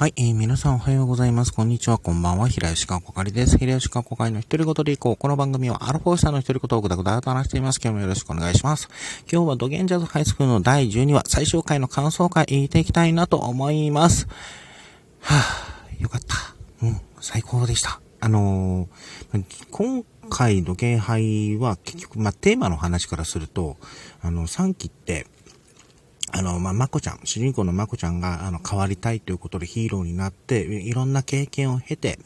はい、皆さんおはようございます。こんにちは。こんばんは。平吉川こかりです。平吉川こかりの一人ごとでいこう。この番組はアルフォースさんの一人ごとをぐだぐだと話しています。今日もよろしくお願いします。今日はドゲンジャズハイスクールの第12話最終回の感想会言っていきたいなと思います。はぁ、よかった。うん、最高でした。今回ドゲンハイは結局、テーマの話からすると、3期って、まこちゃん、主人公のまこちゃんが、変わりたいということでヒーローになって、いろんな経験を経て、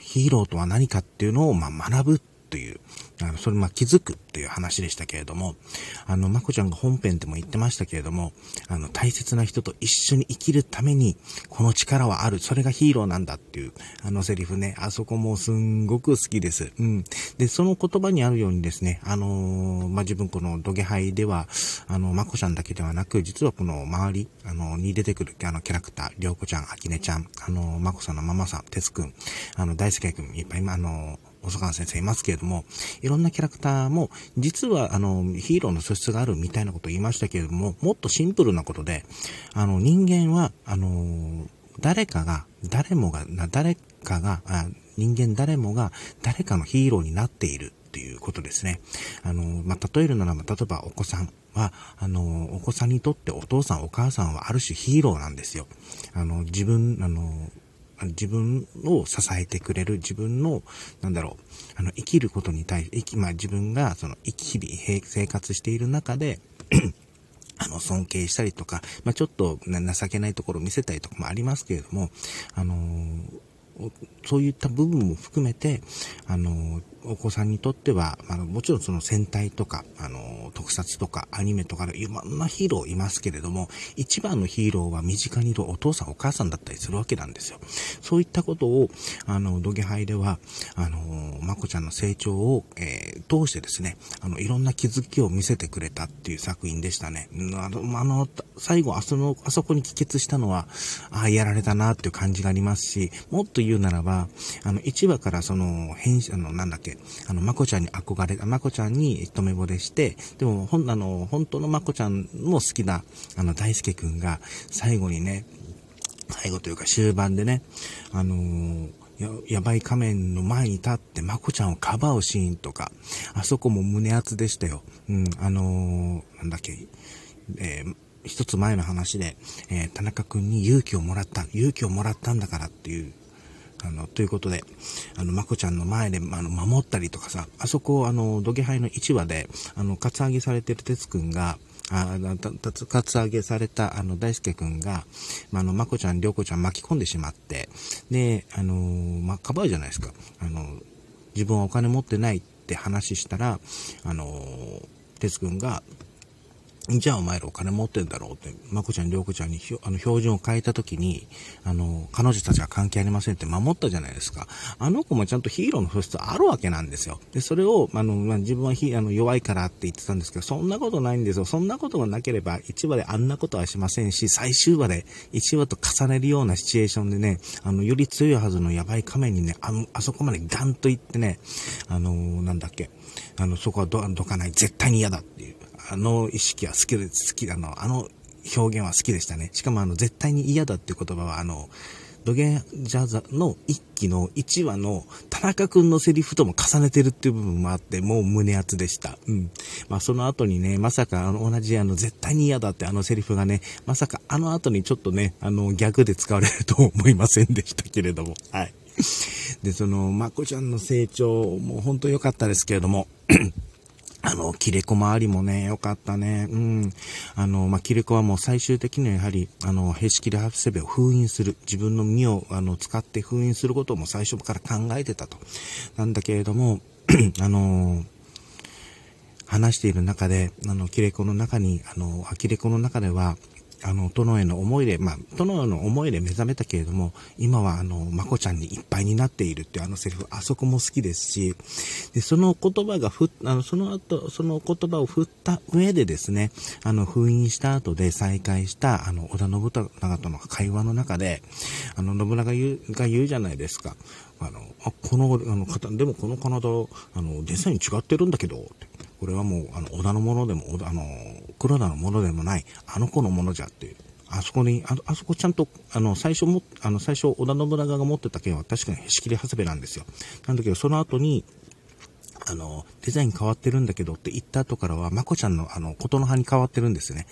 ヒーローとは何かっていうのを、学ぶという、それ、気づくっていう話でしたけれども、まこちゃんが本編でも言ってましたけれども、大切な人と一緒に生きるために、この力はある、それがヒーローなんだっていう、セリフね、あそこもすんごく好きです。うん。で、その言葉にあるようにですね、自分このドゲハイでは、まこちゃんだけではなく、実はこの周り、に出てくる、キャラクター、りょうこちゃん、あきねちゃん、まこさんのママさん、てつくん、大輔くん、いっぱい、細川先生いますけれども、いろんなキャラクターも実はヒーローの素質があるみたいなことを言いましたけれども、もっとシンプルなことで、人間は人間誰もが誰かのヒーローになっているということですね。例えるならば、例えばお子さんは、お子さんにとってお父さんお母さんはある種ヒーローなんですよ。自分を支えてくれる、自分の、生きることに対して、自分が、日々生活している中で、尊敬したりとか、ちょっと情けないところを見せたりとかもありますけれども、そういった部分も含めて、お子さんにとっては、もちろん戦隊とか、特撮とかアニメとかでいろんなヒーローいますけれども、一番のヒーローは身近にいるお父さんお母さんだったりするわけなんですよ。そういったことを、ドゲハイでは、まこちゃんの成長を、通してですね、いろんな気づきを見せてくれたっていう作品でしたね。最後、あそこに帰結したのは、やられたなっていう感じがありますし、もっと言うならば、1話からまこちゃんに憧れた、まこちゃんに一目惚れして、でも、本当のまこちゃんも好きな、大輔くんが、最後というか終盤でね、やばい仮面の前に立ってまこちゃんをかばうシーンとか、あそこも胸熱でしたよ。うん、一つ前の話で、田中くんに勇気をもらったんだからっていう、ということで、まこちゃんの前で、守ったりとかさ、あそこ、ドゲハイの1話で、カツアゲされてるてつくんが、カツアゲされた、大輔くんが、まこちゃん、りょうこちゃん巻き込んでしまって、で、かばうじゃないですか。自分はお金持ってないって話したら、てつくんが、じゃあお前らお金持ってんだろうって、まこちゃん、りょうこちゃんに標準を変えたときに、彼女たちは関係ありませんって守ったじゃないですか。あの子もちゃんとヒーローの素質あるわけなんですよ。で、それを、自分は弱いからって言ってたんですけど、そんなことないんですよ。そんなことがなければ、1話であんなことはしませんし、最終話で1話と重ねるようなシチュエーションでね、より強いはずのやばい仮面にね、あそこまでガンといってね、そこはどかない、絶対に嫌だっていう。あの表現は好きでしたね。しかも絶対に嫌だっていう言葉はドゲンジャズの1期の1話の田中くんのセリフとも重ねてるっていう部分もあって、もう胸熱でした。うん。その後にね、まさか同じ絶対に嫌だってセリフがね、まさか後にちょっとね、逆で使われると思いませんでしたけれども。はい。で、まこちゃんの成長も本当良かったですけれども、切れ子周りもね、よかったね。うん。切れ子はもう最終的にはやはり、ヘシキリハセベを封印する。自分の身を、使って封印することをもう最初から考えてたと。なんだけれども、話している中で、切れ子の中では、殿への思いで、殿への思いで目覚めたけれども、今はまこちゃんにいっぱいになっているっていうセリフ、あそこも好きですし、で、その言葉を振った上でですね、封印した後で再会した、織田信長との会話の中で、信長が言うじゃないですか。でもこの体、デザイン違ってるんだけど、これはもう織田のものでも黒田のものでもないあの子のものじゃっていうあそこに、あそこちゃんと、最初、織田信長が持ってた剣は確かにへし切り長谷部なんですよ。なんだけど、その後に、デザイン変わってるんだけどって言った後からは、まこちゃんのことの葉に変わってるんですよね。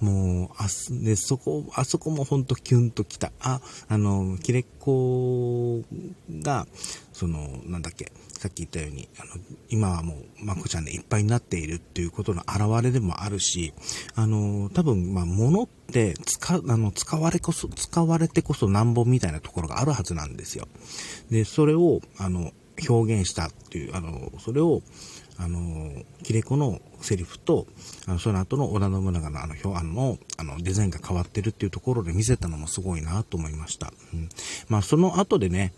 もう、あそこもほんとキュンときた。キレッコが、なんだっけ、さっき言ったように、今はもう、まこちゃんでいっぱいになっているっていうことの表れでもあるし、多分、物って使われてこそなんぼみたいなところがあるはずなんですよ。で、それを、表現したっていう、それを、キレコのセリフと、その後の織田信長のデザインが変わってるっていうところで見せたのもすごいなと思いました。うん、まあ、その後でね、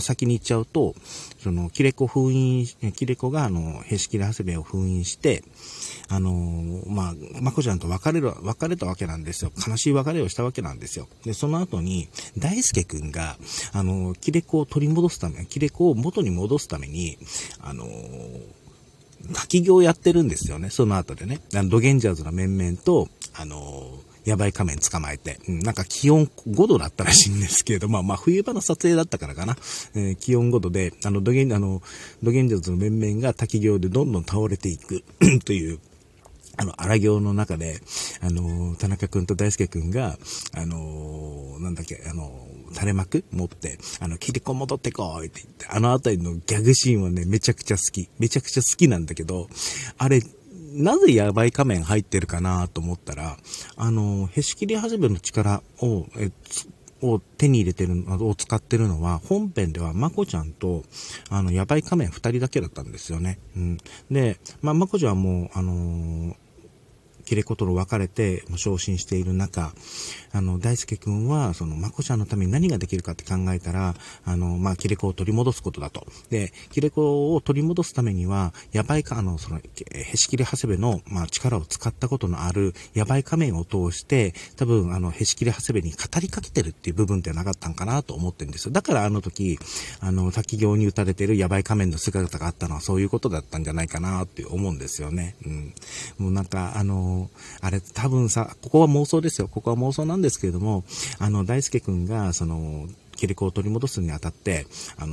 先に言っちゃうと、キレコが、へし切り長谷部を封印して、まこちゃんと別れたわけなんですよ。悲しい別れをしたわけなんですよ。で、その後に、大輔くんが、キレコを元に戻すために、滝行やってるんですよね、その後でね。ドゲンジャーズの面々と、ヤバい仮面捕まえて、なんか気温5度だったらしいんですけれど、冬場の撮影だったからかな。気温5度で、ドゲンジャーズの面々が滝行でどんどん倒れていく、という、荒行の中で、田中くんと大輔くんが、垂れ幕持って、キレコ戻ってこーいって言って、あたりのギャグシーンはね、めちゃくちゃ好きなんだけど、あれ、なぜヤバい仮面入ってるかなと思ったら、へし切り始めの力を手に入れてるのを使ってるのは、本編ではまこちゃんとヤバい仮面2人だけだったんですよね。うん、で、まこちゃんはもうキレコと別れて昇進している中、大輔くんはまこちゃんのために何ができるかって考えたら、キレコを取り戻すことだと。で、キレコを取り戻すためにはへし切り長谷部の力を使ったことのあるヤバい仮面を通して、多分へし切り長谷部に語りかけてるっていう部分ではなかったんかなと思ってるんですよ。だから時滝行に打たれてるヤバい仮面の姿があったのはそういうことだったんじゃないかなって思うんですよね。うん、もうなんかあれ多分さ、ここは妄想なんですけれども、大輔くんがキレコを取り戻すにあたって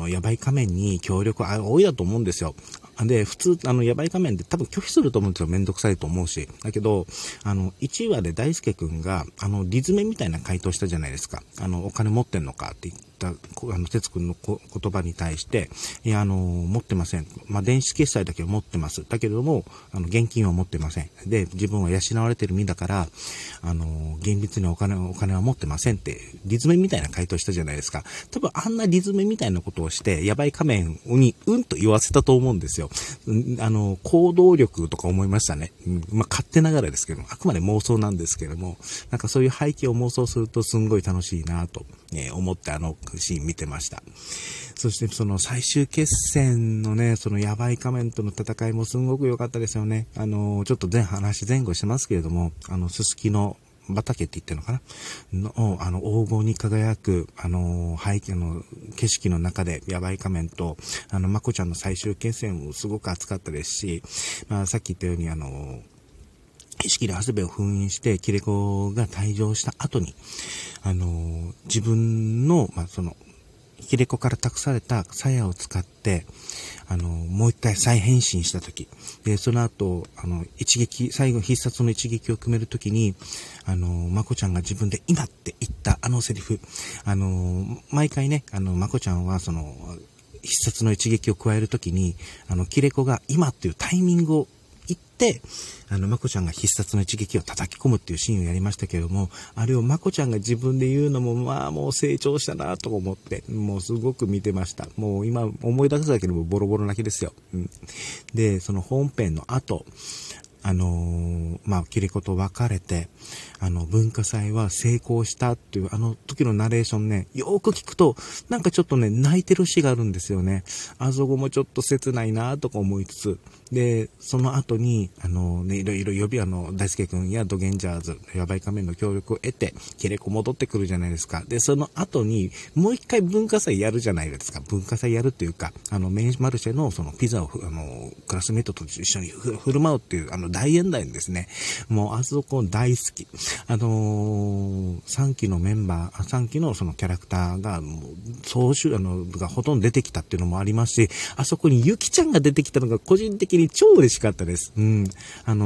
ヤバい仮面に協力を仰いだと思うんですよ。で、普通ヤバい仮面って多分拒否すると思うんですよ。めんどくさいと思うし。だけど1話で大輔くんが理詰めみたいな回答したじゃないですか。お金持ってんのかって言って哲くんの言葉に対して、いや、持ってません。電子決済だけは持ってます。だけれども、現金は持ってません。で、自分は養われてる身だから、厳密にお金は持ってませんって、理詰めみたいな回答したじゃないですか。多分、あんな理詰めみたいなことをして、ヤバい仮面に、うんと言わせたと思うんですよ。行動力とか思いましたね。勝手ながらですけども、あくまで妄想なんですけども、なんかそういう背景を妄想すると、すんごい楽しいなと思って、シーン見てました。そして最終決戦のね、ヤバい仮面との戦いもすごく良かったですよね。ちょっと話前後してますけれども、すすきの畑って言ってるのかなの、黄金に輝く、背景の景色の中で、ヤバい仮面と、まこちゃんの最終決戦もすごく熱かったですし、さっき言ったように、へし切り長谷部を封印して、キレコが退場した後に、自分の、キレコから託された鞘を使って、もう一回再変身した時、で、その後、必殺の一撃を組める時に、まこちゃんが自分で今って言ったセリフ、毎回ね、まこちゃんは必殺の一撃を加える時に、キレコが今っていうタイミングを言って、まこちゃんが必殺の一撃を叩き込むっていうシーンをやりましたけれども、あれをまこちゃんが自分で言うのも、もう成長したなと思って、もうすごく見てました。もう今思い出すだけでもボロボロ泣きですよ。うん、で、本編の後、キレコと別れて、文化祭は成功したっていう、時のナレーションね、よく聞くと、なんかちょっとね、泣いてる詩があるんですよね。あそこもちょっと切ないなとか思いつつ、で、その後に、いろいろ大輔くんやドゲンジャーズ、ヤバい仮面の協力を得て、キレコ戻ってくるじゃないですか。で、その後に、もう一回文化祭やるじゃないですか。文化祭やるっていうか、メインマルシェのピザを、クラスメートと一緒に振る舞うっていう、の大演台のですね、もうあそこ大好き。3期のメンバー、3期のそのキャラクターが、もう、総集、がほとんど出てきたっていうのもありますし、あそこにゆきちゃんが出てきたのが個人的に超嬉しかったです。うん。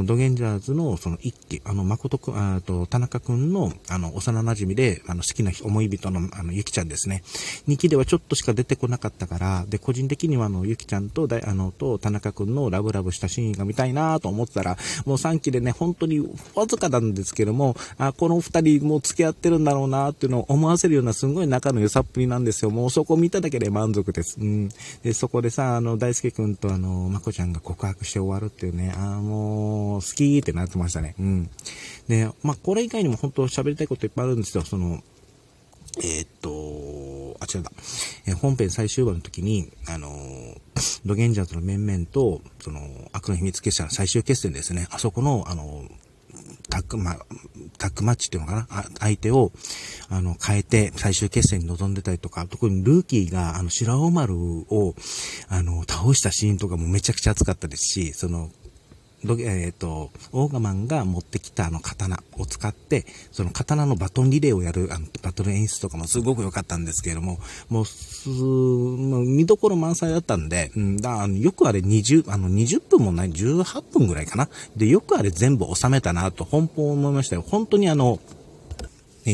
ドゲンジャーズのその1期、誠くん、田中くんの、幼馴染で、好きな思い人の、ゆきちゃんですね。2期ではちょっとしか出てこなかったから、で、個人的にはゆきちゃんと、と田中くんのラブラブしたシーンが見たいなと思ってたら、もう3期でね、本当にわずかなんですけども、あ、この二人もう付き合ってるんだろうなっていうのを思わせるようなすごい仲の良さっぷりなんですよ。もうそこ見ただけで満足です。うん。で、そこでさ、大輔くんとまこちゃんが告白して終わるっていうね、もう、好きーってなってましたね。うん。で、まあ、これ以外にも本当喋りたいこといっぱいあるんですよ。違うだ。本編最終話の時に、ドゲンジャーズの面々と、その、悪の秘密結社の最終決戦ですね。あそこの、タックマッチっていうのかな、相手を、変えて最終決戦に臨んでたりとか、特にルーキーが、白尾丸を、倒したシーンとかもめちゃくちゃ熱かったですし、その、オーガマンが持ってきた刀を使って、その刀のバトンリレーをやるバトル演出とかもすごく良かったんですけれども、もう、見どころ満載だったんで、よくあれ20分もない、18分ぐらいかな。で、よくあれ全部収めたなと、本当思いましたよ。本当に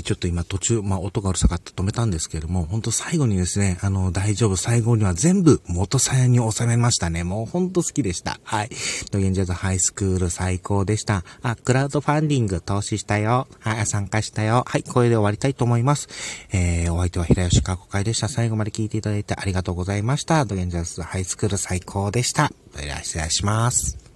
ちょっと今途中、まあ、音がうるさかった止めたんですけれども、本当最後にですね、大丈夫、最後には全部元さやに収めましたね。もう本当好きでした。はい。ドゲンジャーズハイスクール最高でした。あ、クラウドファンディング投資したよ。はい、参加したよ。はい、これで終わりたいと思います。お相手は平吉過去会でした。最後まで聞いていただいてありがとうございました。ドゲンジャーズハイスクール最高でした。それでは失礼します。